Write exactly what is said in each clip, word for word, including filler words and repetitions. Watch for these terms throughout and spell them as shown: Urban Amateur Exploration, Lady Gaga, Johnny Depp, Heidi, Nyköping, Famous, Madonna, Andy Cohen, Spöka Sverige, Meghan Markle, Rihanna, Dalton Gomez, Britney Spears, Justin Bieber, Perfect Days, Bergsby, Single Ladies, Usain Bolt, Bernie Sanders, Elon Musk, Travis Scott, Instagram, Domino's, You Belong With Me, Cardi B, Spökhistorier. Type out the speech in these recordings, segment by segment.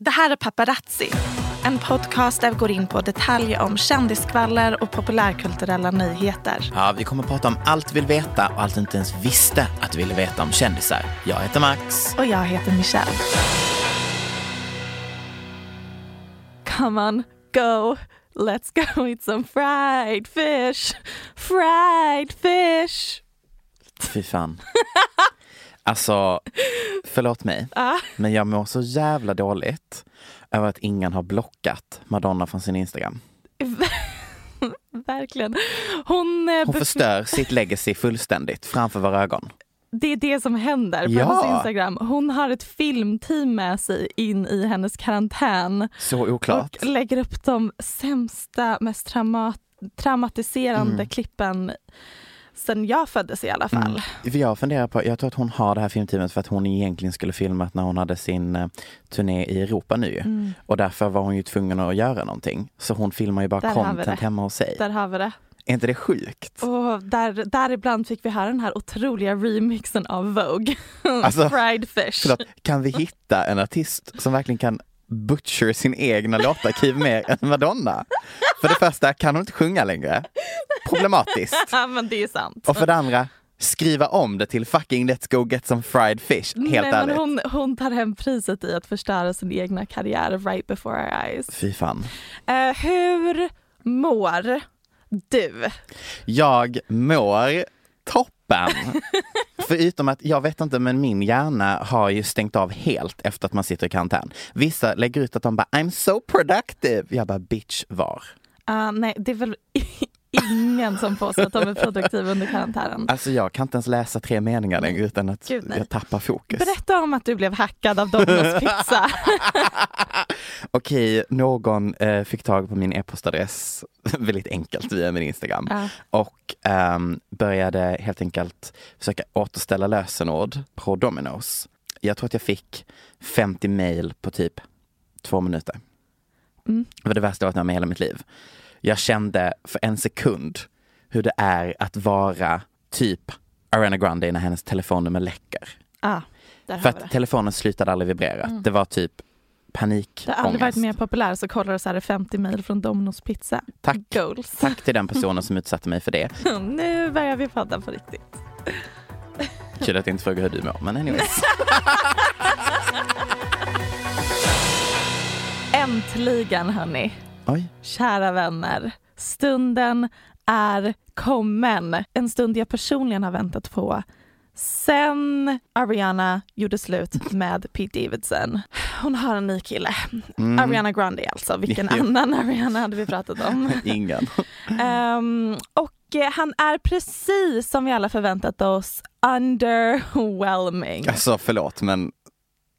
Det här är Paparazzi, en podcast där vi går in på detaljer om kändiskvaller och populärkulturella nyheter. Ja, vi kommer att prata om allt vi vill veta och allt inte ens visste att vi ville veta om kändisar. Jag heter Max. Och jag heter Michelle. Come on, go, let's go eat some fried fish, fried fish. Fy fan. Alltså, förlåt mig, ah. men jag mår så jävla dåligt över att ingen har blockat Madonna från sin Instagram. Verkligen. Hon, Hon bef- förstör sitt legacy fullständigt framför våra ögon. Det är det som händer på ja. hennes Instagram. Hon har ett filmteam med sig in i hennes karantän. Så oklart. Och lägger upp de sämsta, mest traumat- traumatiserande mm. klippen sen jag föddes i alla fall. Mm. Jag funderar på, jag tror att hon har det här filmteamet för att hon egentligen skulle filma när hon hade sin turné i Europa nu. Mm. Och därför var hon ju tvungen att göra någonting. Så hon filmar ju bara där content hemma hos sig. Där har vi det. Är inte det sjukt? Och där, där ibland fick vi höra den här otroliga remixen av Vogue. Alltså, Fried Fish. Förlåt, kan vi hitta en artist som verkligen kan butcher sin egna låtarkiv mer än Madonna? För det första kan hon inte sjunga längre. Problematiskt. Ja, men det är sant. Och för det andra, skriva om det till fucking let's go get some fried fish. Helt Nej, ärligt. Men hon, hon tar hem priset i att förstöra sin egna karriär right before our eyes. Fy fan. Uh, hur mår du? Jag mår toppen. Förutom att, jag vet inte, men min hjärna har ju stängt av helt efter att man sitter i karantän. Vissa lägger ut att de bara, I'm so productive. Jag bara, bitch, var? Uh, nej, det är väl ingen som påstår att de är produktiva under karantänen. Alltså jag kan inte ens läsa tre meningar längre utan att Gud, jag tappar fokus. Berätta om att du blev hackad av Domino's pizza. Okej, någon eh, fick tag på min e-postadress väldigt enkelt via min Instagram. Uh. Och eh, började helt enkelt försöka återställa lösenord på Domino's. Jag tror att jag fick femtio mejl på typ två minuter. Mm. Det var det värsta jag varit med om i hela mitt liv. Jag kände för en sekund hur det är att vara typ Ariana Grande när hennes telefonnummer läcker. Ah, för att telefonen slutade aldrig vibrera. Mm. Det var typ panikångest. Det har aldrig varit mer populär, så kollar du så här femtio mejl från Domino's pizza. Tack. Goals. Tack till den personen som utsatte mig för det. Nu börjar vi prata på riktigt. Kul att jag inte frågar hur du mår, men anyways. Äntligen, hörni. Oj. Kära vänner, stunden är kommen. En stund jag personligen har väntat på sen Ariana gjorde slut med Pete Davidson. Hon har en ny kille. Mm. Ariana Grande alltså. Vilken jo. annan Ariana hade vi pratat om? Ingen. um, och han är precis som vi alla förväntat oss, underwhelming. Alltså förlåt, men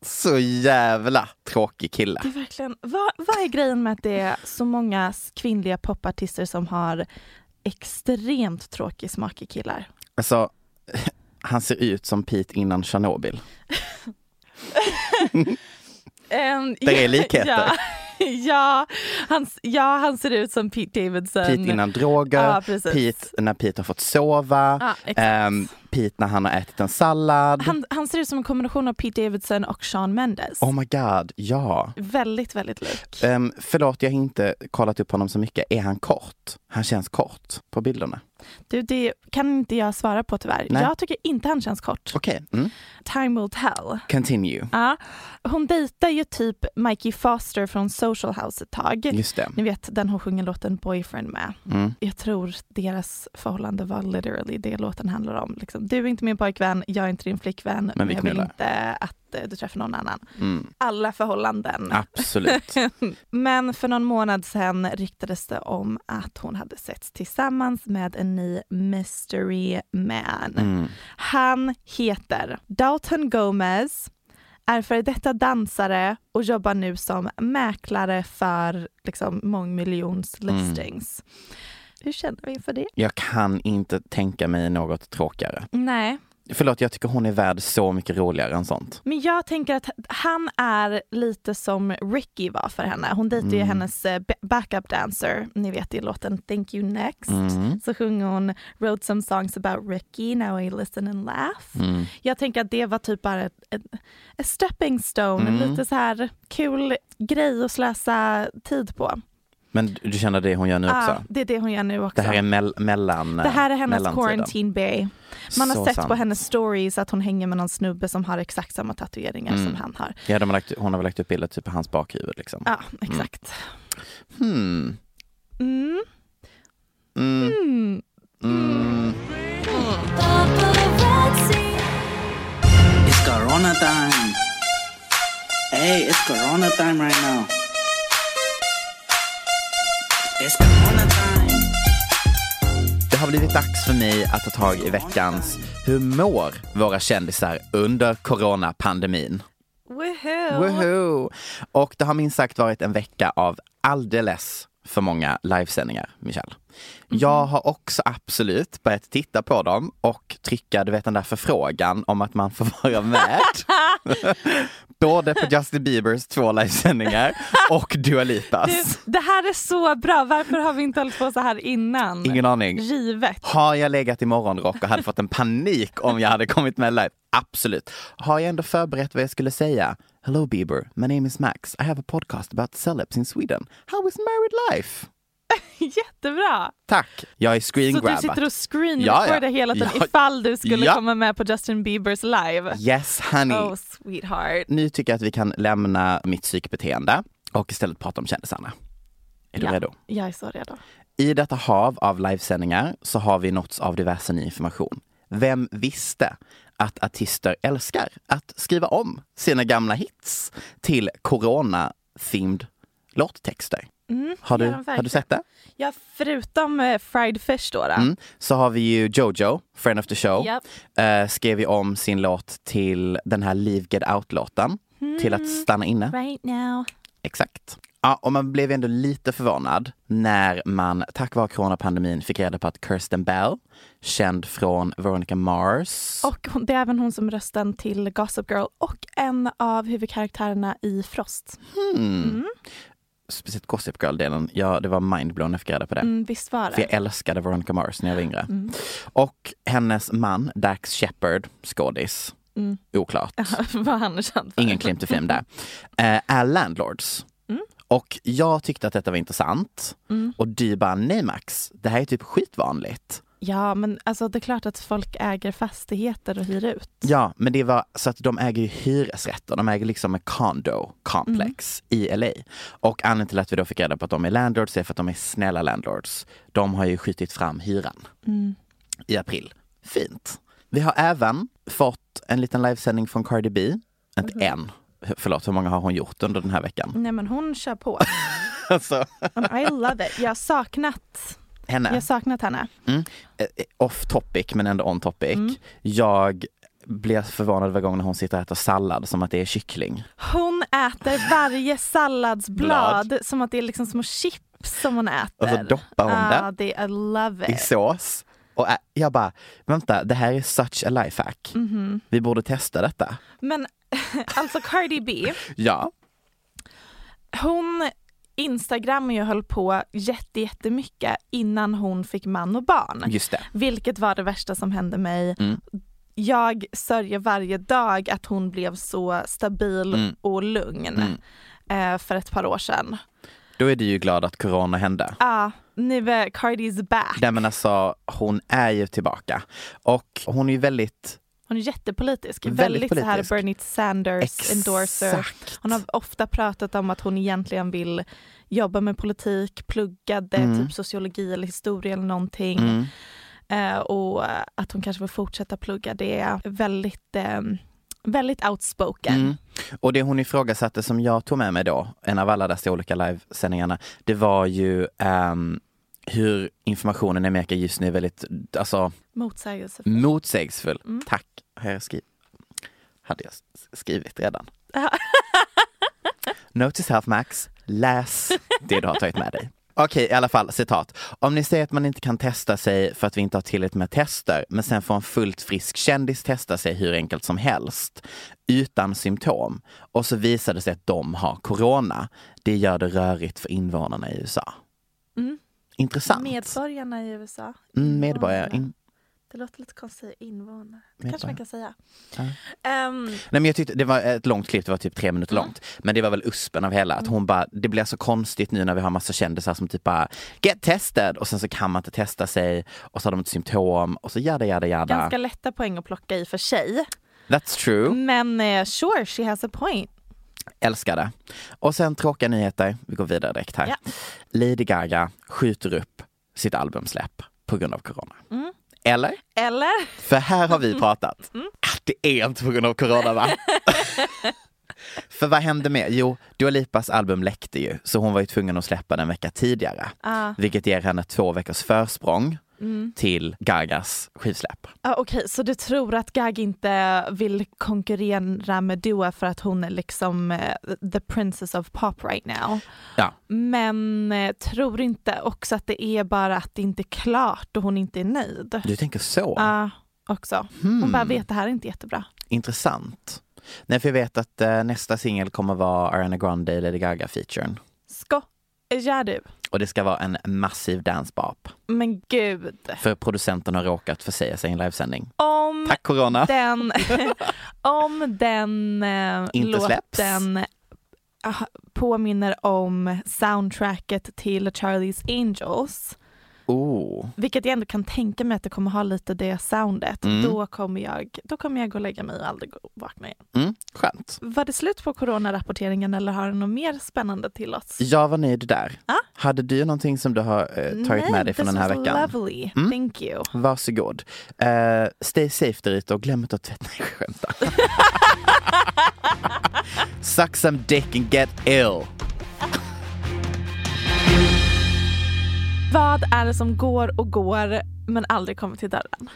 så jävla tråkig kille. Det är verkligen, vad, vad är grejen med att det är så många kvinnliga popartister som har extremt tråkig smak i killar? Alltså, han ser ut som Pete innan Tjernobyl. um, det är likheter. Ja, ja, han, ja, han ser ut som Pete Davidson. Pete innan droger, ah, Pete när Pete har fått sova, ah, um, Pete när han har ätit en sallad. Han, han ser ut som en kombination av Pete Davidson och Shawn Mendes. Oh my god, ja. Väldigt, väldigt lik. Um, förlåt, jag har inte kollat upp honom så mycket. Är han kort? Han känns kort på bilderna. Du, det kan inte jag svara på tyvärr. Nej. Jag tycker inte han känns kort. Okej. Okay. Mm. Time will tell. Continue. Ja. Hon dejtar ju typ Mikey Foster från Social House ett tag. Just det. Ni vet, den hon sjunger låten Boyfriend med. Mm. Jag tror deras förhållande var literally det låten handlar om. Liksom, du är inte min pojkvän, jag är inte din flickvän. Men vi jag vill inte att du träffar någon annan. Mm. Alla förhållanden. Absolut. Men för någon månad sedan ryktades det om att hon hade setts tillsammans med en ny mystery man. Mm. Han heter Dalton Gomez, är för detta dansare och jobbar nu som mäklare för liksom mångmiljons listings. Mm. Hur känner vi inför det? Jag kan inte tänka mig något tråkigare. Nej. Förlåt, jag tycker hon är värd så mycket roligare än sånt. Men jag tänker att han är lite som Ricky var för henne. Hon dejtade mm. ju hennes backup dancer. Ni vet i låten Thank You Next. Mm. Så sjunger hon Wrote some songs about Ricky, Now I listen and laugh. Mm. Jag tänker att det var typ bara ett, ett, ett stepping stone. Mm. En lite så här kul grej att slösa tid på. Men du känner det hon gör nu också? Ja, det är det hon gör nu också. Det här är me- mellan Det här är hennes quarantine bay. Man så har sett sant. På hennes stories att hon hänger med någon snubbe som har exakt samma tatueringar mm. som han har. Ja, de har lagt, hon har väl lagt upp bilder typ på hans bakhuvud liksom. Ja, exakt. Mm. Mm. Mm. Mm. Mm. It's corona time. Hey, it's corona time right now. Det har blivit dags för mig att ta tag i veckans hur mår våra kändisar under coronapandemin. Woohoo. Woohoo. Och det har minst sagt varit en vecka av alldeles för många livesändningar, Michelle. Mm-hmm. Jag har också absolut börjat titta på dem och trycka, du vet den där förfrågan om att man får vara med. Både på Justin Biebers två livesändningar och Dua Lipas. Du, det här är så bra. Varför har vi inte hållit på så här innan? Ingen aning. Givet. Har jag legat i morgonrock och hade fått en panik om jag hade kommit med live? Absolut. Har jag ändå förberett vad jag skulle säga? Hello Bieber, my name is Max. I have a podcast about celebs in Sweden. How is married life? Jättebra. Tack. Jag är screengrabbar. Så du sitter och screenrecorda ja, ja. hela tiden ja. ifall du skulle ja. komma med på Justin Biebers live. Yes, honey. Oh, sweetheart. Nu tycker jag att vi kan lämna mitt psykbeteende och istället prata om kändisarna. Är ja. du redo? Jag är så redo. I detta hav av livesändningar så har vi nåtts av diverse ny information. Vem visste att artister älskar att skriva om sina gamla hits till corona-themed låttexter? Mm, har, du, har du sett det? Ja, förutom eh, Fried Fish då, då. Mm, så har vi ju Jojo, friend of the show, yep. eh, skrev ju om sin låt till den här Leave Get Out-låten, mm, till att stanna inne. Right now. Exakt. Ja, och man blev ändå lite förvånad när man tack vare coronapandemin fick reda på att Kristen Bell, känd från Veronica Mars. Och hon, det är även hon som rösten till Gossip Girl och en av huvudkaraktärerna i Frost. Hmm. Mm. Speciellt Gossip Girl-delen, ja, det var mindblown att fick reda på det. Mm, visst var det. För jag älskade Veronica Mars när jag var yngre. Mm. Och hennes man, Dax Shepard, skådis. Mm. Oklart. Vad han är känd för. Ingen klimt i film där. Eh, är landlords. Mm. Och jag tyckte att detta var intressant. Mm. Och du bara, nej Max, det här är typ skitvanligt. Ja, men alltså det är klart att folk äger fastigheter och hyr ut. Ja, men det var så att de äger ju hyresrätter. De äger liksom en condo complex mm. i L A. Och anledningen till att vi då fick reda på att de är landlords är för att de är snälla landlords. De har ju skjutit fram hyran mm. i april. Fint. Vi har även fått en liten livesändning från Cardi B. Inte mm. en. Förlåt, hur många har hon gjort under den här veckan? Nej, men hon kör på. Alltså. I love it. Jag har saknat... Henne. Jag har saknat henne. Mm. Off topic men ändå on topic. Mm. Jag blir förvånad varje gång när hon sitter och äter sallad som att det är kyckling. Hon äter varje salladsblad som att det är liksom små chips som hon äter. Och så doppar hon ah, det. det I love it. I sås. Och jag bara, vänta, det här är such a lifehack. Mm-hmm. Vi borde testa detta. Men alltså Cardi B. Ja. Hon Instagram ju höll på jätte, jättemycket innan hon fick man och barn. Just det. Vilket var det värsta som hände mig. Mm. Jag sörjer varje dag att hon blev så stabil mm. och lugn mm. för ett par år sedan. Då är det ju glad att corona hände. Ja, nu är Cardi's back. Nej men alltså, hon är ju tillbaka. Och hon är ju väldigt... Hon är jättepolitisk. Väldigt, väldigt politisk. Så här Bernie Sanders exakt. Endorser. Hon har ofta pratat om att hon egentligen vill jobba med politik, plugga det, mm. typ sociologi eller historia eller någonting. Mm. Eh, och att hon kanske vill fortsätta plugga. Det är väldigt... Eh, Väldigt outspoken. Mm. Och det hon ifrågasatte som jag tog med mig då, en av alla dessa olika livesändningarna, det var ju um, hur informationen i Amerika just nu är väldigt alltså, motsägelsefull. motsägelsefull. Mm. Tack, har jag skrivit. Hade jag skrivit redan. Notice half max, läs det du har tagit med dig. Okej, i alla fall, citat. Om ni säger att man inte kan testa sig för att vi inte har tillräckligt med tester, men sen får en fullt frisk kändis testa sig hur enkelt som helst, utan symptom, och så visar det sig att de har corona. Det gör det rörigt för invånarna i U S A. Mm. Intressant. Medborgarna i U S A. Mm, medborgare. In- det låter lite konstigt, invånare. Det kanske man kan säga. Ja. Um, Nej, men jag tyckte, det var ett långt klipp, det var typ tre minuter mm. långt. Men det var väl uspen av hela. Att hon bara, det blir så konstigt nu när vi har massa kändisar som typ bara, get tested! Och sen så kan man inte testa sig. Och så har de inte symptom. Och så jada, jada, jada. Ganska lätta poäng att plocka i för sig. That's true. Men uh, sure, she has a point. Älskar det. Och sen tråkiga nyheter. Vi går vidare direkt här. Ja. Lady Gaga skjuter upp sitt albumsläpp på grund av corona. Mm. Eller? Eller? För här har vi pratat. Mm. Att det är inte på grund av corona, va? För vad hände med? Jo, Dua Lipas album läckte ju. Så hon var ju tvungen att släppa den en vecka tidigare. Ah. Vilket ger henne två veckors försprång mm. till Gagas skivsläpp. Ah, Okej, okay. Så du tror att Gaga inte vill konkurrera med Dua för att hon är liksom uh, the princess of pop right now. Ja. Men uh, tror inte också att det är bara att det inte är klart och hon inte är nöjd? Du tänker så? Ja, ah, också. Hmm. Hon bara vet att det här är inte jättebra. Intressant. Nej, för jag vet att eh, nästa singel kommer vara Ariana Grande i Lady Gaga-featuren. Skojar du? Och det ska vara en massiv dansbap. Men gud. För producenten har råkat försäga sig i en livesändning. Om Tack corona. Den, om den eh, inte låten släpps. Påminner om soundtracket till Charlie's Angels. Oh. Vilket jag ändå kan tänka mig att det kommer ha lite det soundet. Mm. Då, kommer jag, då kommer jag gå och lägga mig och aldrig gå och vakna igen. Mm. Skönt. Var det slut på coronarapporteringen eller har du något mer spännande till oss? Jag var nöjd där. Ah? Hade du någonting som du har eh, tagit Nej, med dig från den här veckan? Nej, this was lovely. Mm? Thank you. Varsågod. Uh, stay safe där ute och glöm inte att tvätta. Nej, skämta. Suck some dick and get ill. Vad är det som går och går men aldrig kommer till dörren?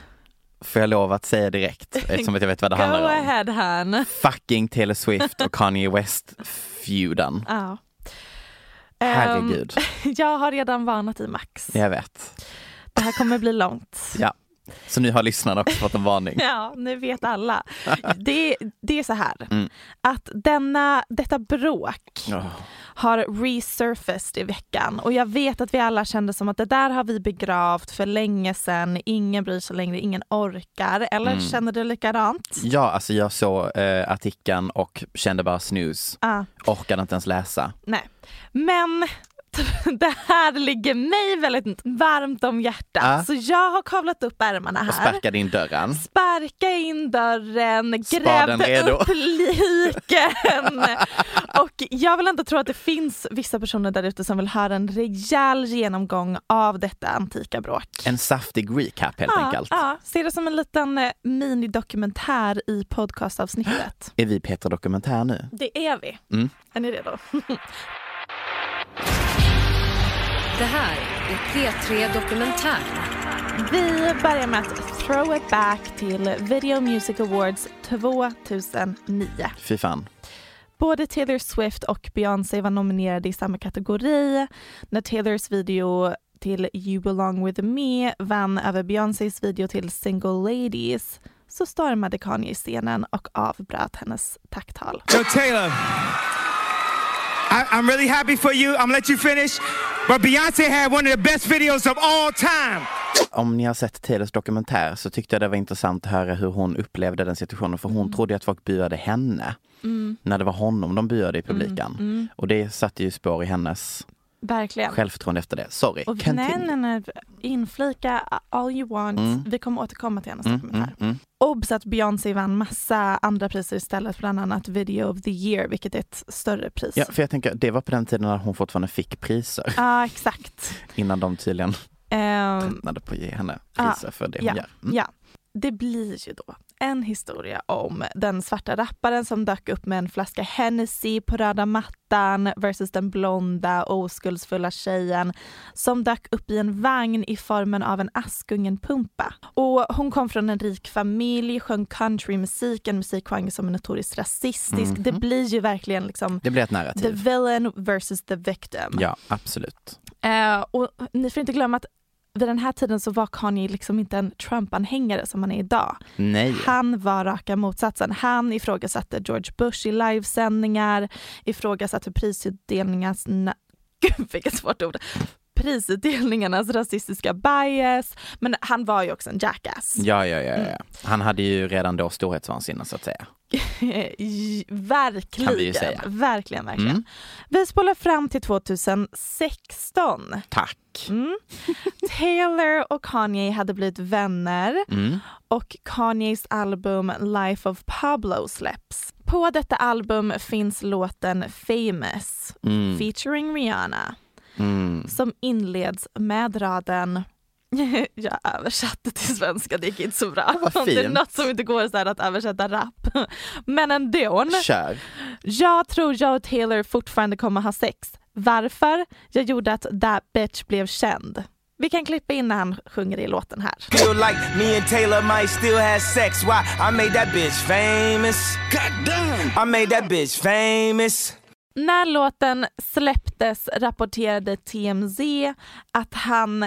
Får jag lov att säga direkt eftersom att jag vet vad det handlar om. Go ahead, han. Fucking Taylor Swift och Kanye West-feuden. Ja. Herregud. Um, jag har redan varnat i Max. Jag vet. Det här kommer bli långt. Ja. Så nu har lyssnarna också fått en varning. Ja, nu vet alla. Det, det är så här. Mm. Att denna, detta bråk oh. har resurfaced i veckan. Och jag vet att vi alla kände som att det där har vi begravt för länge sedan. Ingen bryr sig längre, ingen orkar. Eller mm. känner du likadant? Ja, alltså jag såg eh, artikeln och kände bara snus. Ah. Orkade inte ens läsa. Nej, men... Det här ligger mig väldigt varmt om hjärtat. Ah. Så jag har kavlat upp ärmarna här. Och sparkade in dörren. Sparka in dörren. Spaden grävde redo. Upp liken. Och jag vill inte tro att det finns vissa personer där ute som vill höra en rejäl genomgång av detta antika bråk. En saftig recap helt ah, enkelt. Ah. Ser det som en liten minidokumentär i podcastavsnittet. Är vi Petra Dokumentär nu? Det är vi. Mm. Är ni redo? Det här är P tre Dokumentär. Vi börjar med att throw it back till Video Music Awards tjugohundranio. Fy fan. Både Taylor Swift och Beyoncé var nominerade i samma kategori. När Taylors video till You Belong With Me vann över Beyoncés video till Single Ladies så stormade Kanye scenen och avbröt hennes tacktal. So Taylor, I, I'm really happy for you. I'm gonna let you finish. But Beyoncé had one of the best videos of all time. Om ni har sett Taylors dokumentär så tyckte jag det var intressant att höra hur hon upplevde den situationen. För hon mm. trodde att folk buade henne mm. när det var honom de buade i publiken. Mm. Mm. Och det satte ju spår i hennes... Verkligen. Självförtroende efter det. Sorry. Och nej, nej, nej. Inflika all you want. Mm. Vi kommer återkomma till hennes mm, dokumentär. Mm, mm. Obs att Beyoncé vann massa andra priser istället, bland annat Video of the Year, vilket är ett större pris. Ja, för jag tänker, det var på den tiden när hon fortfarande fick priser. Ja, ah, exakt. Innan de tydligen um, tröttnade på att ge henne priser ah, för det hon ja, gör. Mm. Ja. Det blir ju då en historia om den svarta rapparen som dök upp med en flaska Hennessy på röda mattan versus den blonda, oskuldsfulla tjejen som dök upp i en vagn i formen av en Askungenpumpa. Och hon kom från en rik familj, sjöng countrymusik, en musikgenre som är notoriskt rasistisk. Mm-hmm. Det blir ju verkligen liksom... Det blir ett narrativ. The villain versus the victim. Ja, absolut. Uh, och ni får inte glömma att vid den här tiden så var Kanye liksom inte en Trump-anhängare som han är idag. Nej. Han var raka motsatsen. Han ifrågasatte George Bush i livesändningar, ifrågasatte prisutdelningarnas... Na- Gud, vilket svårt ord. Prisutdelningarnas rasistiska bias. Men han var ju också en jackass. Ja, ja, ja. ja. Mm. Han hade ju redan då storhetsvansinne, så att säga. verkligen, kan vi ju säga. verkligen, verkligen. Mm. Vi spolar fram till tjugohundrasexton. Tack. Mm. Taylor och Kanye hade blivit vänner mm. och Kanyes album Life of Pablo släpps. På detta album finns låten Famous mm. featuring Rihanna mm. som inleds med raden... Jag översatte till svenska, det gick inte så bra. Vad fint. Det är något som inte går så här att översätta rap. Men ändå. Kör. Jag tror jag och Taylor fortfarande kommer ha sex. Varför? Jag gjorde att that bitch blev känd. Vi kan klippa in när han sjunger i låten här. Feel like me and Taylor might still have sex. Why? I made that bitch famous. God damn. I made that bitch famous. När låten släpptes rapporterade T M Z att han...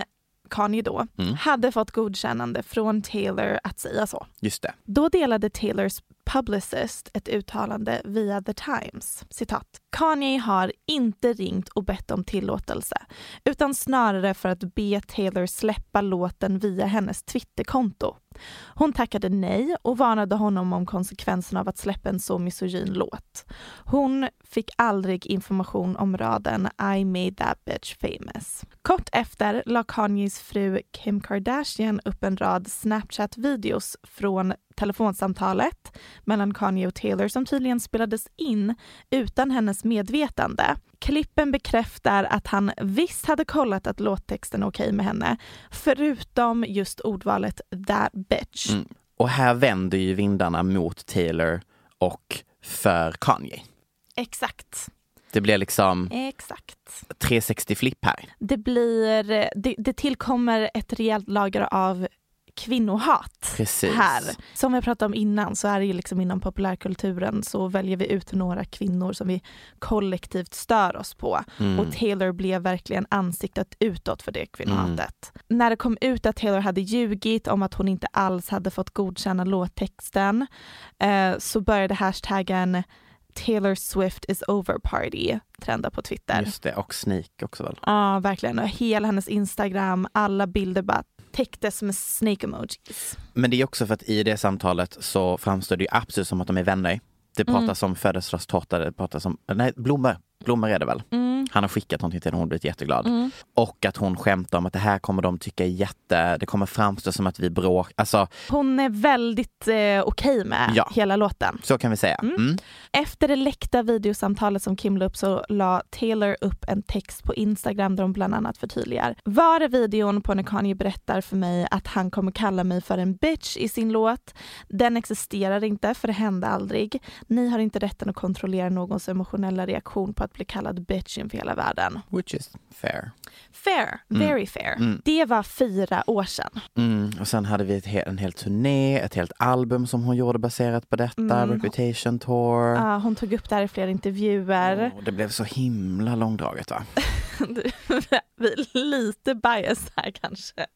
Kanye då, mm. hade fått godkännande från Taylor att säga så. Just det. Då delade Taylors publicist ett uttalande via The Times. Citat. Kanye har inte ringt och bett om tillåtelse, utan snarare för att be Taylor släppa låten via hennes Twitterkonto. Hon tackade nej och varnade honom om konsekvenserna av att släppa en så misogyn låt. Hon fick aldrig information om raden I made that bitch famous. Kort efter la Kanyes fru Kim Kardashian upp en rad Snapchat-videos från telefonsamtalet mellan Kanye och Taylor som tydligen spelades in utan hennes medvetande. Klippen bekräftar att han visst hade kollat att låttexten är okej med henne, förutom just ordvalet that bitch. Mm. Och här vänder ju vindarna mot Taylor och för Kanye. Exakt. Det blir liksom Exakt. trehundrasextio-flipp här. Det blir, det, det tillkommer ett rejält lager av kvinnohat. Precis. Här. Som vi pratade om innan så är det ju liksom inom populärkulturen så väljer vi ut några kvinnor som vi kollektivt stör oss på. Mm. Och Taylor blev verkligen ansiktet utåt för det kvinnohatet. Mm. När det kom ut att Taylor hade ljugit om att hon inte alls hade fått godkänna låttexten eh, så började hashtaggen Taylor Swift is over party trenda på Twitter. Just det, och Snake också väl? Ja, ah, verkligen. Och hela hennes Instagram, alla bilder bara täcktes med snake-emojis. Men det är också för att i det samtalet så framstår det ju absolut som att de är vänner. Det pratas mm. om födelsedagstårta, det pratas om... Nej, blommor. Blommor är det väl? Mm. Han har skickat någonting till henne och hon blivit jätteglad. Mm. Och att hon skämtar om att det här kommer de tycka är jätte... Det kommer framstå som att vi bråkar. Alltså... Hon är väldigt eh, okej okay med ja. hela låten. Så kan vi säga. Mm. Mm. Efter det läckta videosamtalet som Kim la upp så la Taylor upp en text på Instagram där hon bland annat förtydligar. Var är videon på när Kanye berättar för mig att han kommer kalla mig för en bitch i sin låt? Den existerar inte, för det hände aldrig. Ni har inte rätten att kontrollera någons emotionella reaktion på att bli kallad bitch inför hela världen. Which is fair. Fair, very mm. fair. Mm. Det var fyra år sedan. Mm. Och sen hade vi ett he- en hel turné, ett helt album som hon gjorde baserat på detta, mm. Reputation Tour. Ja, hon tog upp det här i flera intervjuer. Oh, det blev så himla långdraget, va? vi är lite biased här kanske.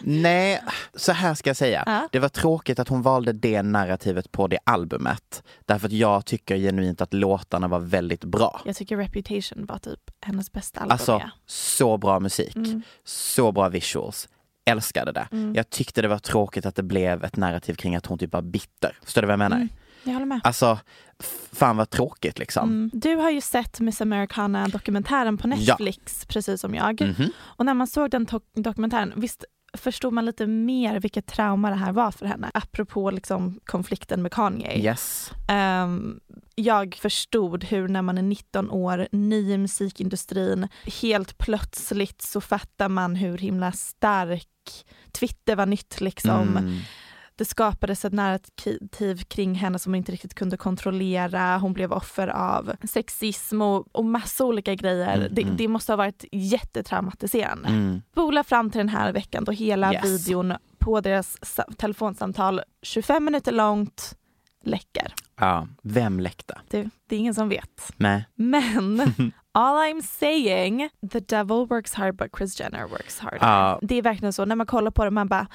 Nej, så här ska jag säga. Uh-huh. Det var tråkigt att hon valde det narrativet på det albumet. Därför att jag tycker genuint att låtarna var väldigt bra. Jag tycker Reputation var typ hennes bästa album. Alltså, ja. Så bra musik. Mm. Så bra visuals. Älskade det. Mm. Jag tyckte det var tråkigt att det blev ett narrativ kring att hon typ var bitter. Förstår du vad jag menar? Mm. Jag håller med. Alltså, fan vad tråkigt liksom. Mm. Du har ju sett Miss Americana-dokumentären på Netflix, ja. Precis som jag. Mm-hmm. Och när man såg den to- dokumentären, visst förstod man lite mer vilket trauma det här var för henne. Apropå liksom konflikten med Kanye. Yes. Um, jag förstod hur när man är nitton år, ny i musikindustrin, helt plötsligt så fattar man hur himla stark Twitter var nytt liksom. Mm. Det skapades ett narrativ kring henne som hon inte riktigt kunde kontrollera. Hon blev offer av sexism och, och massa olika grejer. Mm, det, mm. det måste ha varit jättetraumatiserande. Mm. Spola fram till den här veckan då hela yes. videon på deras telefonsamtal tjugofem minuter långt läcker. Ja, vem läckte? Det, det är ingen som vet. Nej. Men all I'm saying, the devil works hard but Kris Jenner works hard. Ja. Det är verkligen så. När man kollar på det man bara...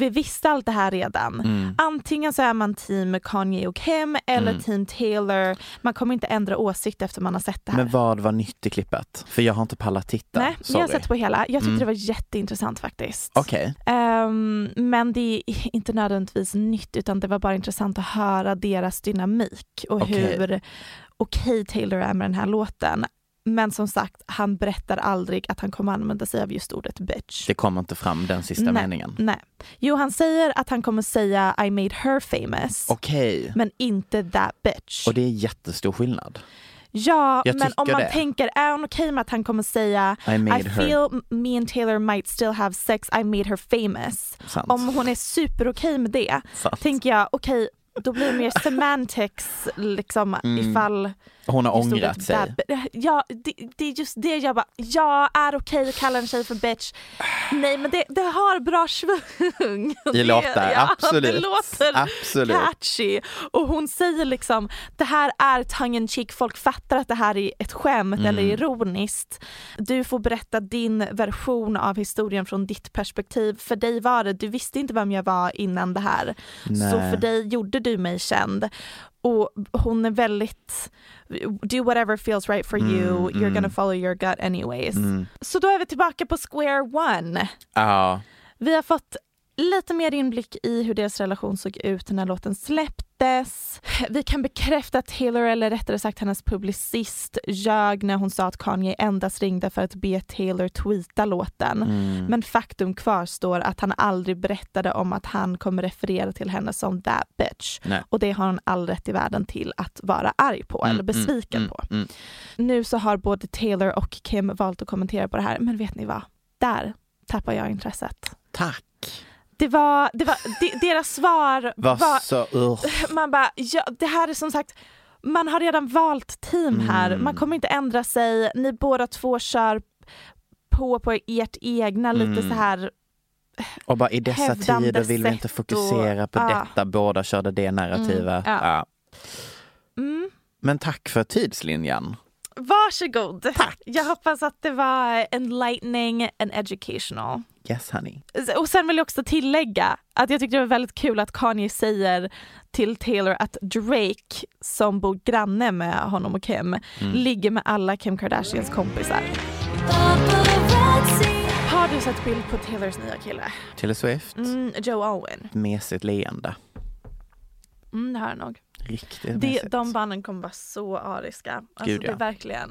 Vi visste allt det här redan. Mm. Antingen så är man team Kanye och Kim eller mm. team Taylor. Man kommer inte ändra åsikt efter man har sett det här. Men vad var nytt i klippet? För jag har inte pallat titta. Nej, Sorry. jag har sett på hela. Jag tyckte mm. det var jätteintressant faktiskt. Okej. Okay. Um, men det är inte nödvändigtvis nytt utan det var bara intressant att höra deras dynamik och okay. hur okej okay Taylor är med den här låten. Men som sagt, han berättar aldrig att han kommer använda sig av just ordet bitch. Det kommer inte fram den sista nej, meningen. Nej. Jo, han säger att han kommer säga I made her famous. Okej. Okay. Men inte that bitch. Och det är jättestor skillnad. Ja, jag men om man det. tänker är hon okej okay med att han kommer säga I, made I feel her. me and Taylor might still have sex, I made her famous. Sant. Om hon är super okej okay med det, Sant. tänker jag okej. Okay, då blir det mer semantics liksom, mm. ifall... Hon har ångrat sig. Ja, det, det är just det jag bara... Jag är okej okay att kalla en tjej för bitch. Nej, men det, det har bra svung. Det låter, ja, absolut. Det låter absolut. catchy. Och hon säger liksom... Det här är tongue in cheek. Folk fattar att det här är ett skämt mm. eller ironiskt. Du får berätta din version av historien från ditt perspektiv. För dig var det... Du visste inte vem jag var innan det här. Nej. Så för dig gjorde du mig känd. Och hon är väldigt do whatever feels right for mm, you. You're mm. gonna follow your gut anyways. Mm. Så då är vi tillbaka på square one. Ja. Vi har fått lite mer inblick i hur deras relation såg ut när låten släpptes. Vi kan bekräfta att Taylor, eller rättare sagt hennes publicist, ljög när hon sa att Kanye endast ringde för att be Taylor tweeta låten. Mm. Men faktum kvarstår att han aldrig berättade om att han kommer referera till henne som that bitch. Nej. Och det har han all rätt i världen till att vara arg på mm, eller besviken mm, på. Mm, mm. Nu så har både Taylor och Kim valt att kommentera på det här. Men vet ni vad? Där tappar jag intresset. Tack! Det var, det var de, deras svar var, var så, uh. man bara, ja, det här är som sagt, man har redan valt team här, mm. man kommer inte ändra sig, ni båda två kör på på ert egna mm. lite så här. Och bara i dessa tider vill vi inte fokusera och, på uh. detta, båda körde det narrativet. Mm, ja. uh. mm. Men tack för tidslinjen. Varsågod. Tack. Jag hoppas att det var enlightening and educational. Yes, honey. Och sen vill jag också tillägga att jag tyckte det var väldigt kul att Kanye säger till Taylor att Drake, som bor granne med honom och Kim, mm. ligger med alla Kim Kardashians kompisar. Har du sett bild på Taylors nya kille? Taylor Swift? Mm, Joe Owen. Med sitt leende. Mm, det har jag nog. Riktigt det, de banden kommer vara så ariska. Alltså, Gud, ja. Det är verkligen...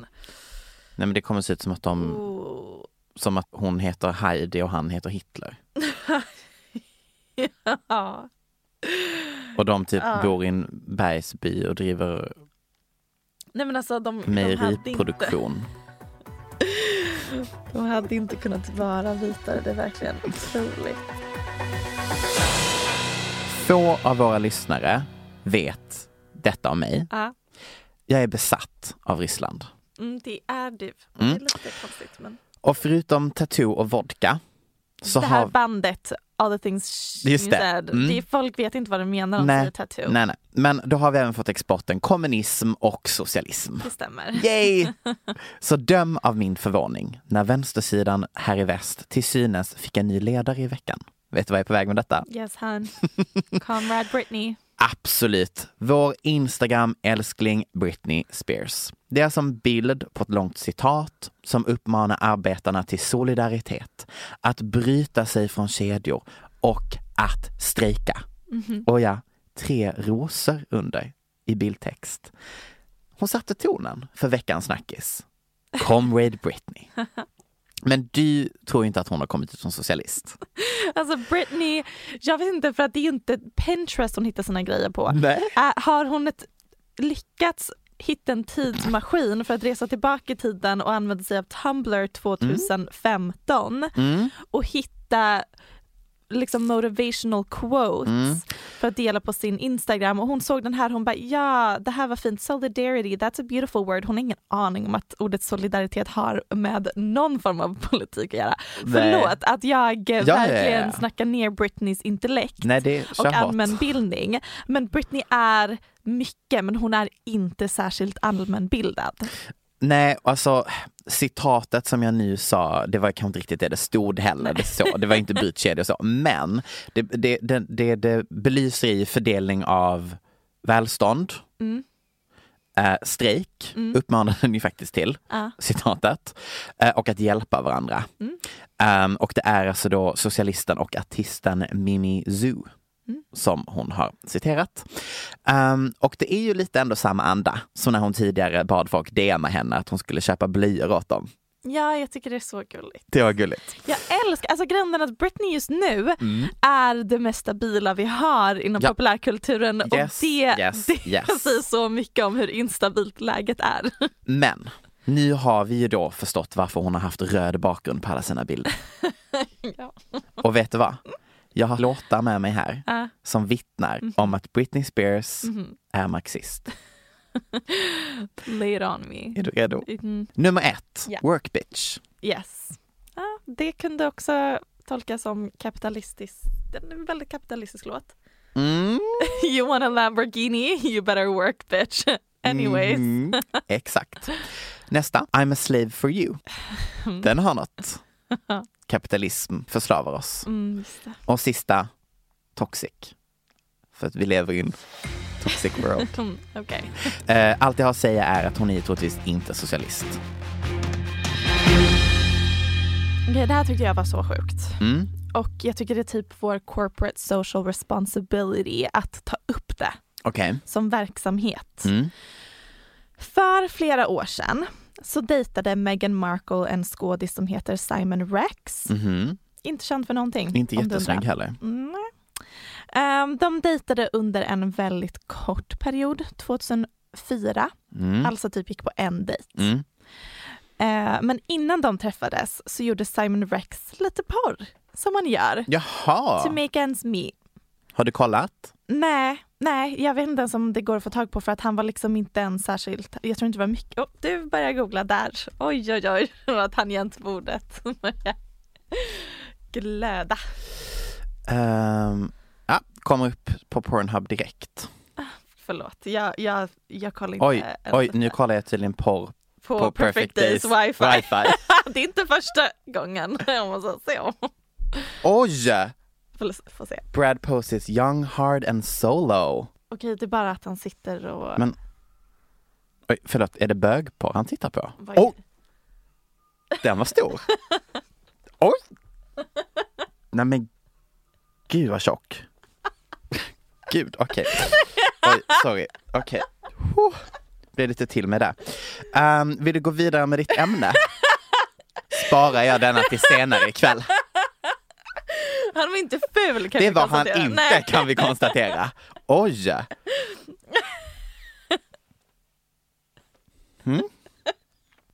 Nej, men det kommer se ut som att de... Oh. Som att hon heter Heidi och han heter Hitler. ja. Och de typ ja. bor i en bergsby och driver Nej, men alltså, de, mejeriproduktion. De, de hade inte kunnat vara vitare. Det är verkligen otroligt. Få av våra lyssnare vet detta om mig. Ja. Jag är besatt av Ryssland. Mm, det är du. Det är mm. lite konstigt, men... Och förutom tattoo och vodka så det här har... bandet all the things she Just det. said. Mm. Det är, folk vet inte vad de menar om säger tattoo. Nej, nej. Men då har vi även fått exporten kommunism och socialism. Det stämmer. Yay! Så döm av min förvåning när vänstersidan här i väst till synes fick en ny ledare i veckan. Vet du vad jag är på väg med detta? Yes, hon. Comrade Britney. Absolut. Vår Instagram-älskling Britney Spears. Det är som bild på ett långt citat som uppmanar arbetarna till solidaritet, att bryta sig från kedjor och att strejka. Mm-hmm. Och ja, tre rosor under i bildtext. Hon satte tonen för veckans snackis. Comrade Britney. Men du tror inte att hon har kommit ut som socialist. Alltså Britney, jag vet inte, för att det är inte Pinterest hon hittar sina grejer på. Nej. Har hon ett, lyckats hitta en tidsmaskin för att resa tillbaka i tiden och använda sig av Tumblr tjugohundrafemton mm. och hitta liksom motivational quotes mm. för att dela på sin Instagram, och hon såg den här, hon bara ja, det här var fint, solidarity, that's a beautiful word. Hon har ingen aning om att ordet solidaritet har med någon form av politik att göra. Nej. Förlåt att jag ja, verkligen ja, ja. snackar ner Britneys intellekt. Nej, det är och allmänbildning, men Britney är mycket, men hon är inte särskilt allmänbildad. Nej, alltså citatet som jag nu sa, det var kanske inte riktigt det det stod heller. Det, så, det var inte bytkedja och så. Men det, det, det, det, det belyser i fördelning av välstånd, mm. eh, strejk, mm. uppmanade den ju faktiskt till, ah. citatet, eh, och att hjälpa varandra. Mm. Eh, och det är alltså då socialisten och artisten Mimi Zhu Mm. som hon har citerat. Um, och det är ju lite ändå samma anda som när hon tidigare bad folk D M a henne att hon skulle köpa blöjor åt dem. Ja, jag tycker det är så gulligt. Det var gulligt. Jag älskar, alltså grejen att Britney just nu mm. är det mest stabila vi har inom ja. populärkulturen. Yes, och det, yes, det yes. säger så mycket om hur instabilt läget är. Men nu har vi ju då förstått varför hon har haft röd bakgrund på alla sina bilder. ja. Och vet du vad? Jag har låtar med mig här uh. som vittnar mm. om att Britney Spears mm. är marxist. Lay it on me. Är du redo? Mm. Nummer ett, yeah. work bitch. Yes. Ja, det kunde också tolkas som kapitalistisk. Det är en väldigt kapitalistisk låt. Mm. You want a Lamborghini? You better work bitch. Anyways. Mm. Exakt. Nästa, I'm a slave for you. Den har något. Kapitalism förslavar oss. Mm, och sista, toxic. För att vi lever i en toxic world. okay. eh, allt jag har att säga är att hon är troligtvis inte socialist. Okay, det här tyckte jag var så sjukt. Mm. Och jag tycker det är typ vår corporate social responsibility att ta upp det okay. som verksamhet. Mm. För flera år sedan så dejtade Meghan Markle en skådis som heter Simon Rex. Mm-hmm. Inte känd för någonting. Inte jättesnygg heller. Mm. Um, de dejtade under en väldigt kort period, tjugohundrafyra. Mm. Alltså typ gick på en dejt. Mm. Uh, men innan de träffades så gjorde Simon Rex lite porr. Som man gör. Jaha. To make ends meet. Har du kollat? Nej, nej, jag vet inte ens om det går att få tag på, för att han var liksom inte en särskilt, jag tror inte det var mycket. Oh, du börjar googla där. Oj, oj, oj, att han jämt bordet. Glöda. Um, ja, kommer upp på Pornhub direkt. Ah, förlåt, jag, jag, jag kollar inte. Oj, oj, nu kollar jag tydligen porr. På, på Perfect, Perfect Days, Days wifi. wifi. Det är inte första gången jag måste se om. Oj! Får se. Brad Posey's Young, Hard and Solo. Okej, det är bara att han sitter och... Men... Oj, förlåt, är det bög på han tittar på? Åh! Oh! Den var stor. Oj! Nej men... Gud vad tjock. Gud, okej. Okay. Oj, sorry. Okej. Okay. Blir lite till med det. Um, vill du gå vidare med ditt ämne? Sparar jag denna till senare ikväll. Han var inte ful, kan det vi var han inte, Nej. kan vi konstatera. Oj! Mm.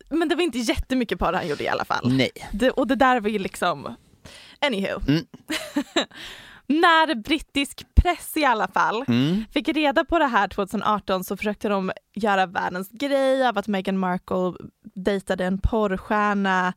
Men det var inte jättemycket på det han gjorde i alla fall. Nej. Det, och det där var ju liksom... Anywho. Mm. När brittisk press i alla fall mm. fick reda på det här tjugoarton så försökte de göra världens grej av att Meghan Markle dejtade en porrstjärna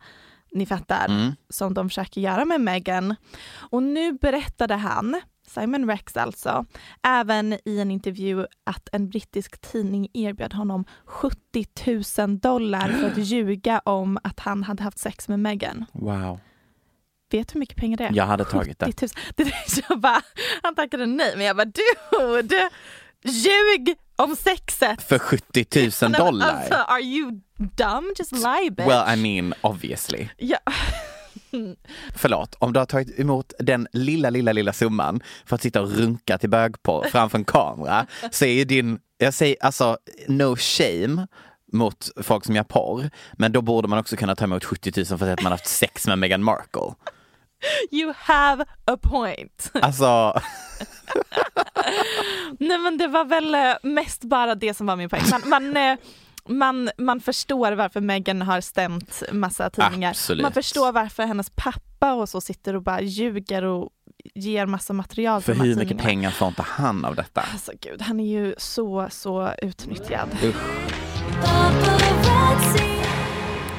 Ni fattar. Mm. Som de försöker göra med Meghan. Och nu berättade han, Simon Rex alltså, även i en intervju att en brittisk tidning erbjöd honom sjuttio tusen dollar för att ljuga om att han hade haft sex med Meghan. Wow. Vet hur mycket pengar det är? Jag hade tagit det. det jag bara, han tackade nej, men jag bara, dude, ljug om sexet. För sjuttio tusen dollar? Alltså, are you dumb? Just lie, bitch. Well, I mean, obviously. Ja. Förlåt, om du har tagit emot den lilla, lilla, lilla summan för att sitta och runka till bög på framför en kamera, så är ju din, jag säger alltså, no shame mot folk som gör porr, men då borde man också kunna ta emot sjuttio tusen för att man haft sex med Meghan Markle. You have a point. Alltså... Nej, men det var väl mest bara det som var min poäng. Man... man Man, man förstår varför Meghan har stämt massa tidningar. Absolut. Man förstår varför hennes pappa och så sitter och bara ljuger och ger massa material. För hur mycket tidningar. Pengar får inte han av detta? Alltså gud, han är ju så, så utnyttjad. Usch.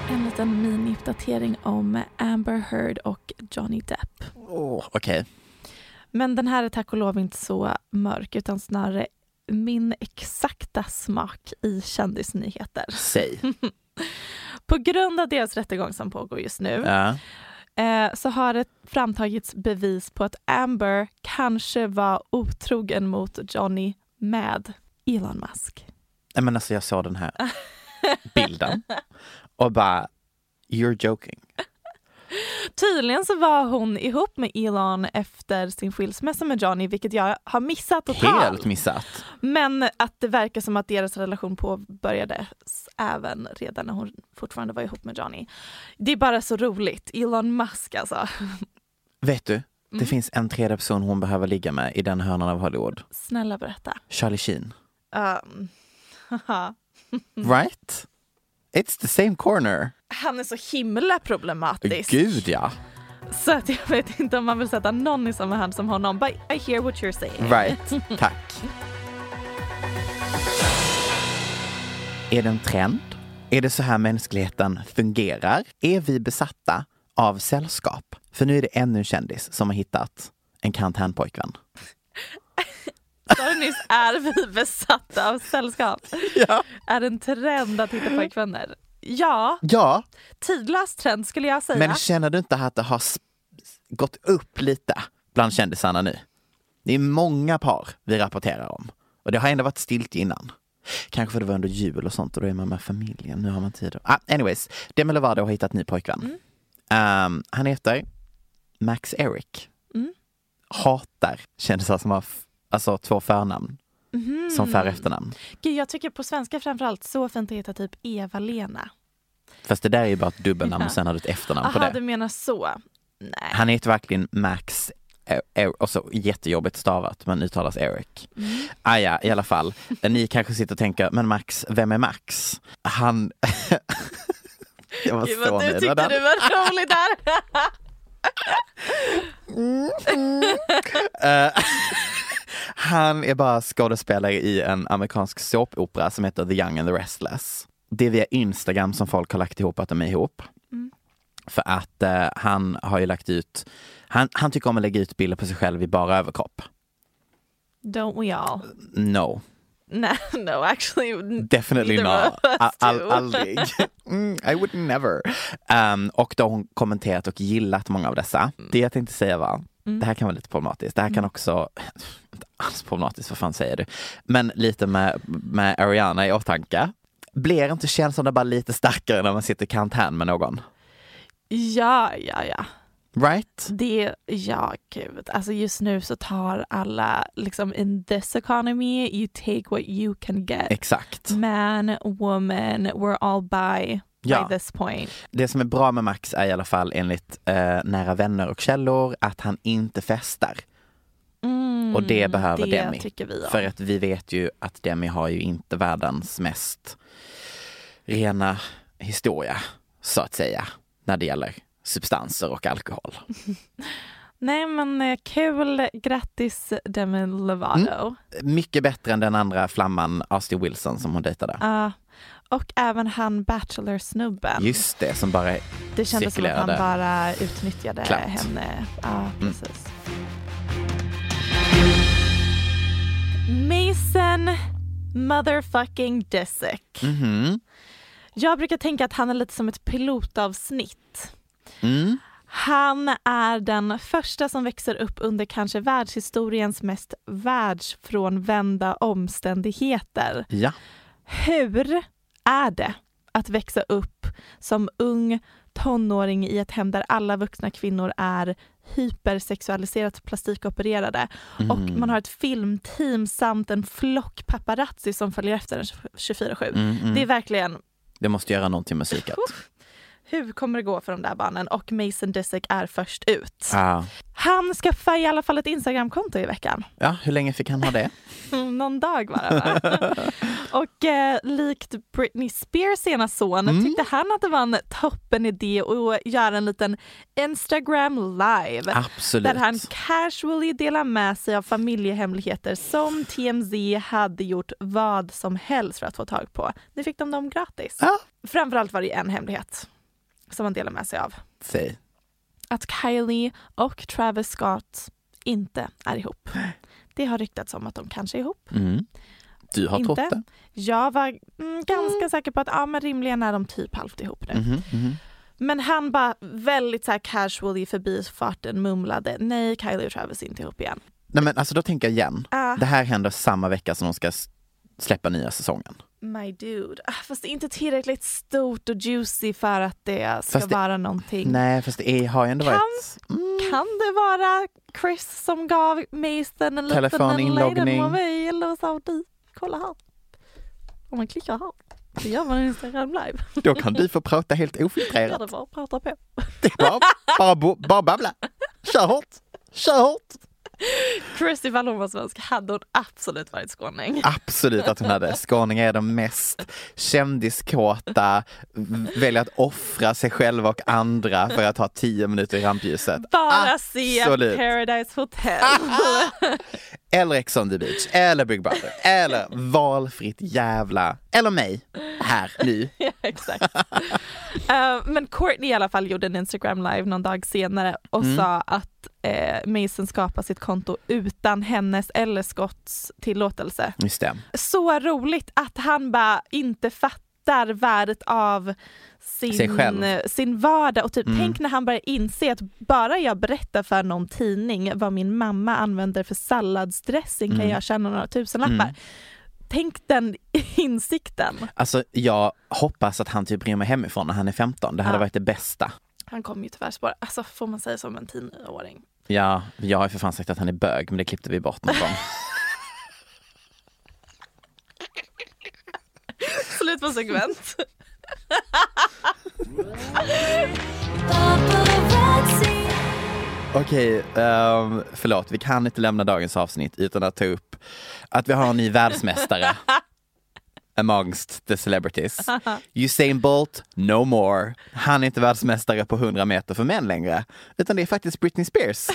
En liten mini-uppdatering om Amber Heard och Johnny Depp. Oh, okej. Okay. Men den här är tack och lov inte så mörk, utan snarare min exakta smak i kändisnyheter. Säg. På grund av deras rättegång som pågår just nu, ja, eh, så har det framtagits bevis på att Amber kanske var otrogen mot Johnny med Elon Musk. Nej, men alltså jag såg den här bilden och bara, you're joking. Tydligen så var hon ihop med Elon efter sin skilsmässa med Johnny, vilket jag har missat totalt. Helt missat. Men att det verkar som att deras relation påbörjades även redan när hon fortfarande var ihop med Johnny. Det är bara så roligt. Elon Musk alltså. Vet du, det mm. finns en tredje person hon behöver ligga med i den hörnan av Hollywood. Snälla berätta. Charlie Sheen. Um. Right? It's the same corner. Han är så himla problematisk. Gud, ja. Så att jag vet inte om man vill sätta någon i samma hand som honom. But I hear what you're saying. Right, tack. Är det en trend? Är det så här mänskligheten fungerar? Är vi besatta av sällskap? För nu är det ännu en kändis som har hittat en karantänpojkvän. Nyss, är vi besatta av sällskap? Ja. Är det en trend att hitta pojkvänner? Ja. Ja. Tidlös trend skulle jag säga. Men känner du inte att det har gått upp lite bland kändisarna nu? Det är många par vi rapporterar om. Och det har ändå varit stilt innan. Kanske för det var under jul och sånt, och då är man med familjen. Nu har man tid. Ah, anyways, Demi Lovato har hittat ny pojkvän. Mm. Um, han heter Max Eric. Mm. Hatar kändisar som har f- alltså två förnamn. Mm. Som för efternamn. Gud, jag tycker på svenska framförallt så fint att heta typ Eva-Lena. Fast det där är ju bara ett dubbelnamn, ja, och sen har du ett efternamn. Aha, på det. Jaha, du menar så. Nej. Han heter verkligen Max er, er, och så jättejobbigt stavat, men uttalas Eric. Mm. Ah, ja, i alla fall. Ni kanske sitter och tänker, men Max, vem är Max? Han... jag var Gud, så du tyckte där. Du var rolig där. mm, mm. uh, Han är bara skådespelare i en amerikansk såpopera som heter The Young and the Restless. Det är via Instagram som folk har lagt ihop att de är ihop. Mm. För att eh, han har ju lagt ut... Han, han tycker om att lägga ut bilder på sig själv i bara överkropp. Don't we all? No. No, no actually. Definitely not. All, all, aldrig. Mm, I would never. Um, och då har hon kommenterat och gillat många av dessa. Mm. Det jag tänkte säga var... Mm. Det här kan vara lite problematiskt. Det här kan också... Inte alls problematiskt, vad fan säger du? Men lite med, med Ariana i åtanke. Blir inte känslan bara lite starkare när man sitter i karantän med någon? Ja, ja, ja. Right? Det, ja, gud. Alltså just nu så tar alla, liksom, in this economy, you take what you can get. Exakt. Man, woman, we're all by... Ja. This point. Det som är bra med Max är i alla fall enligt eh, nära vänner och källor att han inte festar. Mm, och det behöver det Demi. Tycker vi, ja. För att vi vet ju att Demi har ju inte världens mest rena historia, så att säga, när det gäller substanser och alkohol. Nej, men kul. Grattis Demi Lovato. Mm. Mycket bättre än den andra flamman Austin Wilson som hon dejtade. Ja. Uh. Och även han Bachelor-snubben. Just det, som bara Det kändes cirkulerade. Som att han bara utnyttjade Klart. henne. Ja, precis. Mm. Mason motherfucking Disick. Mm-hmm. Jag brukar tänka att han är lite som ett pilotavsnitt. Mm. Han är den första som växer upp under kanske världshistoriens mest världsfrånvända omständigheter. Ja. Hur är det att växa upp som ung tonåring i ett hem där alla vuxna kvinnor är hypersexualiserat plastikopererade mm. och man har ett filmteam samt en flock paparazzi som följer efter en tjugofyra sju. Mm, mm. Det är verkligen... Det måste göra någonting med musiket. Hur kommer det gå för de där barnen? Och Mason Disick är först ut. Ah. Han skaffade i alla fall ett Instagram-konto i veckan. Ja, hur länge fick han ha det? Någon dag bara. Och eh, likt Britney Spears ena son mm. tyckte han att det var en toppen idé att göra en liten Instagram live. Absolut. Där han casually delar med sig av familjehemligheter som T M Z hade gjort vad som helst för att få tag på. Nu fick de dem gratis. Ah. Framförallt var det en hemlighet som man delar med sig av. Säg. Att Kylie och Travis Scott inte är ihop. Det har ryktats om att de kanske är ihop. Mm. Du har trott det? Jag var mm, ganska mm. säker på att ja, men rimligen är de typ halvt ihop nu. Mm. Mm. Men han bara väldigt så här casually förbi farten mumlade nej, Kylie och Travis är inte ihop igen. Nej, men alltså då tänker jag igen. Uh. Det här händer samma vecka som de ska släppa nya säsongen. My dude. Fast det är inte tillräckligt stort och juicy för att det ska det, vara någonting. Nej, fast det är, har ju ändå kan, varit... Mm. Kan det vara Chris som gav Mason en telefoninloggning? Kolla här. Om man klickar här så gör man en Instagram live. Då kan du få prata helt ofiltrerat. Ja, det är bara att prata på. Det är bara, bara, bo, bara babbla. Kör hårt. Kör hårt. Chris, ifall hon var svensk, hade hon absolut varit skåning. Absolut att hon hade. Skåning är de mest kändiskåta, väljer att offra sig själva och andra för att ha tio minuter i rampljuset. Bara absolut. Se Paradise Hotel. Eller Ex on the Beach, eller Big Brother, eller valfritt jävla, eller mig, här nu. Ja, exakt. uh, men Courtney i alla fall gjorde en Instagram live någon dag senare och mm. sa att eh, Mason skapar sitt konto utan hennes eller Scotts tillåtelse. Just det. Så roligt att han bara inte fattar värdet av sin, sin vardag och typ mm. tänk när han börjar inse att bara jag berättar för någon tidning vad min mamma använder för salladsdressing mm. kan jag tjäna några tusenlappar. Mm. Tänk den insikten. Alltså jag hoppas att han typ rymmer hemifrån när han är femton. Det hade ja. varit det bästa. Han kom ju tyvärr spåra. Alltså får man säga som en tioåring. Ja, jag har för fan sagt att han är bög, men det klippte vi bort någon gång. Slut på segment. Okej, um, förlåt. Vi kan inte lämna dagens avsnitt utan att ta upp att vi har en ny världsmästare amongst the celebrities. Usain Bolt, no more. Han är inte världsmästare på hundra meter för män längre, utan det är faktiskt Britney Spears.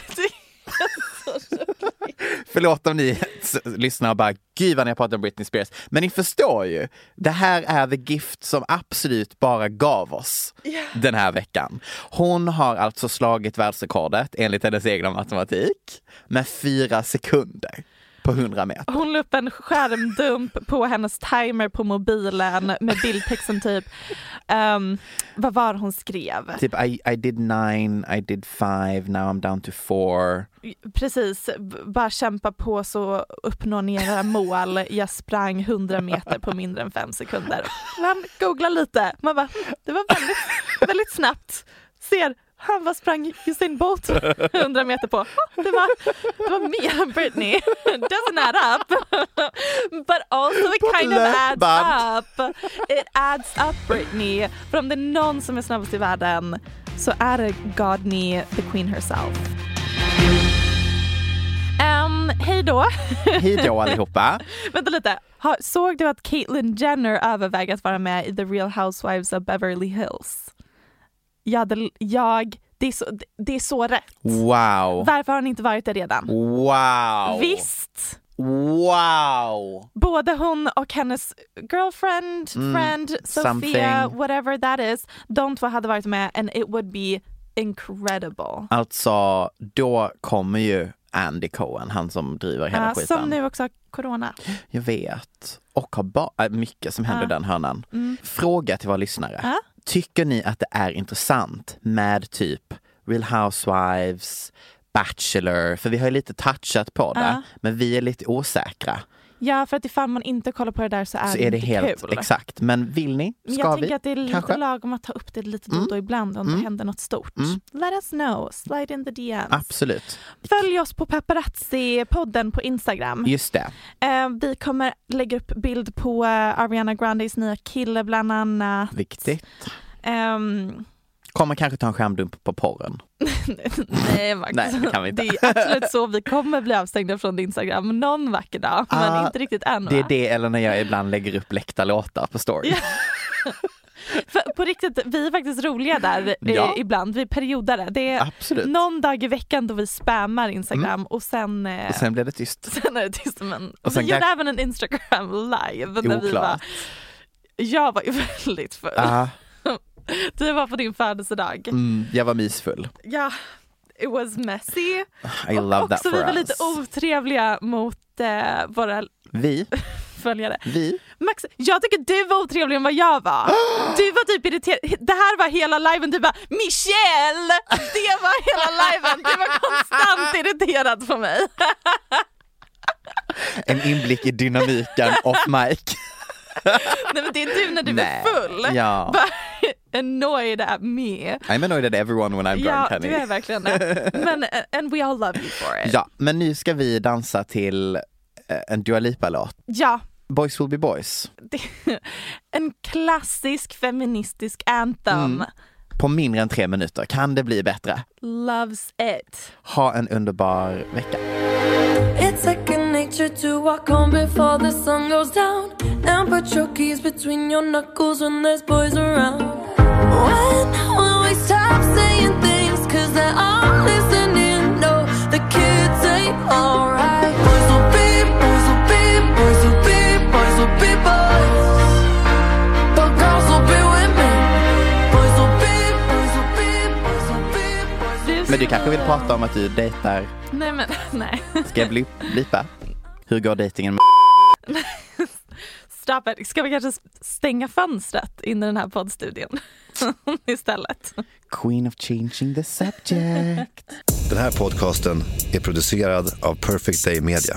Förlåt om ni lyssnar och bara gud vad ni har pratat om Britney Spears. Men ni förstår ju, det här är the gift som absolut bara gav oss yeah. den här veckan. Hon har alltså slagit världsrekordet enligt hennes egna matematik med fyra sekunder på hundra meter. Hon la upp en skärmdump på hennes timer på mobilen med bildtexten typ um, vad var hon skrev? Typ I, I did nine, I did five, now I'm down to four. Precis, bara kämpa på så uppnår ni era mål. Jag sprang hundra meter på mindre än fem sekunder. Man googlar lite. Man bara, det var väldigt, väldigt snabbt. Ser han var sprang Usain Bolt hundra meter på. Det var, det var mer än Britney. Doesn't add up. But also it kind of adds up. It adds up, Britney. För om det är någon som är snabbast i världen så är det Godney, the queen herself. Um, hej då. Hej då allihopa. Vänta lite. Ha, såg du att Caitlyn Jenner överväger att vara med i The Real Housewives of Beverly Hills? Jag, jag det, är så, det är så rätt. Wow. Varför har han inte varit där redan? Wow. Visst. Wow! Både hon och hennes girlfriend, mm, friend, Sofia, something, whatever that is, de två hade varit med and it would be incredible. Alltså, då kommer ju Andy Cohen, han som driver hela uh, skiten. Som nu också har corona. Jag vet. Och har ba- mycket som händer uh. den hörnan. Mm. Fråga till våra lyssnare. Uh. Tycker ni att det är intressant med typ Real Housewives, Bachelor? För vi har ju lite touchat på det, uh. men vi är lite osäkra. Ja, för att ifall man inte kollar på det där så är, så det, är det inte helt kul. Exakt, men vill ni? Ska jag vi? Tänker att det är kanske lite lagom att ta upp det lite mm. då ibland om mm. det händer något stort. Mm. Let us know. Slide in the D Ms. Absolut. Följ oss på Paparazzi-podden på Instagram. Just det. Eh, vi kommer lägga upp bild på Ariana Grandes nya kille bland annat. Viktigt. Eh, Kommer kanske ta en skärmdump på porren. Nej, Max. Nej, det kan vi inte. Det är absolut så. Vi kommer bli avstängda från Instagram någon vacker dag. Uh, men inte riktigt än. Det är det, eller när jag ibland lägger upp läckta låtar på story. För, på riktigt, vi är faktiskt roliga där ja. ibland. Vi är periodare. Det är absolut någon dag i veckan då vi spammar Instagram. Mm. Och sen... Och sen blir det tyst. Sen är det tyst. Men och sen vi kan... gjorde även en Instagram live. Jo, när vi var... Jag var ju väldigt full. Uh. Du var på din födelsedag. Mm, jag var mysfull. Ja, it was messy. I love och that for us. Och vi var lite otrevliga mot eh, våra vi. följare. Vi? Max, jag tycker du var otrevlig än vad jag var. Du var typ irriterad. Det här var hela liven. Du bara, Michelle! Det var hela liven. Du var konstant irriterad på mig. En inblick i dynamiken off mic. Nej, men det är du när du Nej. är full. Ja. But annoyed at me. I'm annoyed at everyone when I'm ja, drunk, honey. Ja, du är verkligen det. Men, and we all love you for it. Ja, men nu ska vi dansa till en Dua Lipa-låt. Ja. Boys will be boys. En klassisk feministisk anthem. Mm. På mindre än tre minuter. Kan det bli bättre? Loves it. Ha en underbar vecka. It's second nature to walk home before the sun goes down. And put your keys between your knuckles when there's boys around. When will we stop saying things? Cause they're all listening. No, the kids ain't alright. Boys will be, boys will be, boys will be, boys will be boys. But girls will be women. Boys will be, boys will be, boys will be, boys will be. Men du kanske vill prata om att du dejtar? Nej men, nej. Ska jag bli, blipa? Hur går dejtingen med... Stop it. Ska vi kanske stänga fönstret in i den här poddstudion istället? Queen of changing the subject. Den här podcasten är producerad av Perfect Day Media.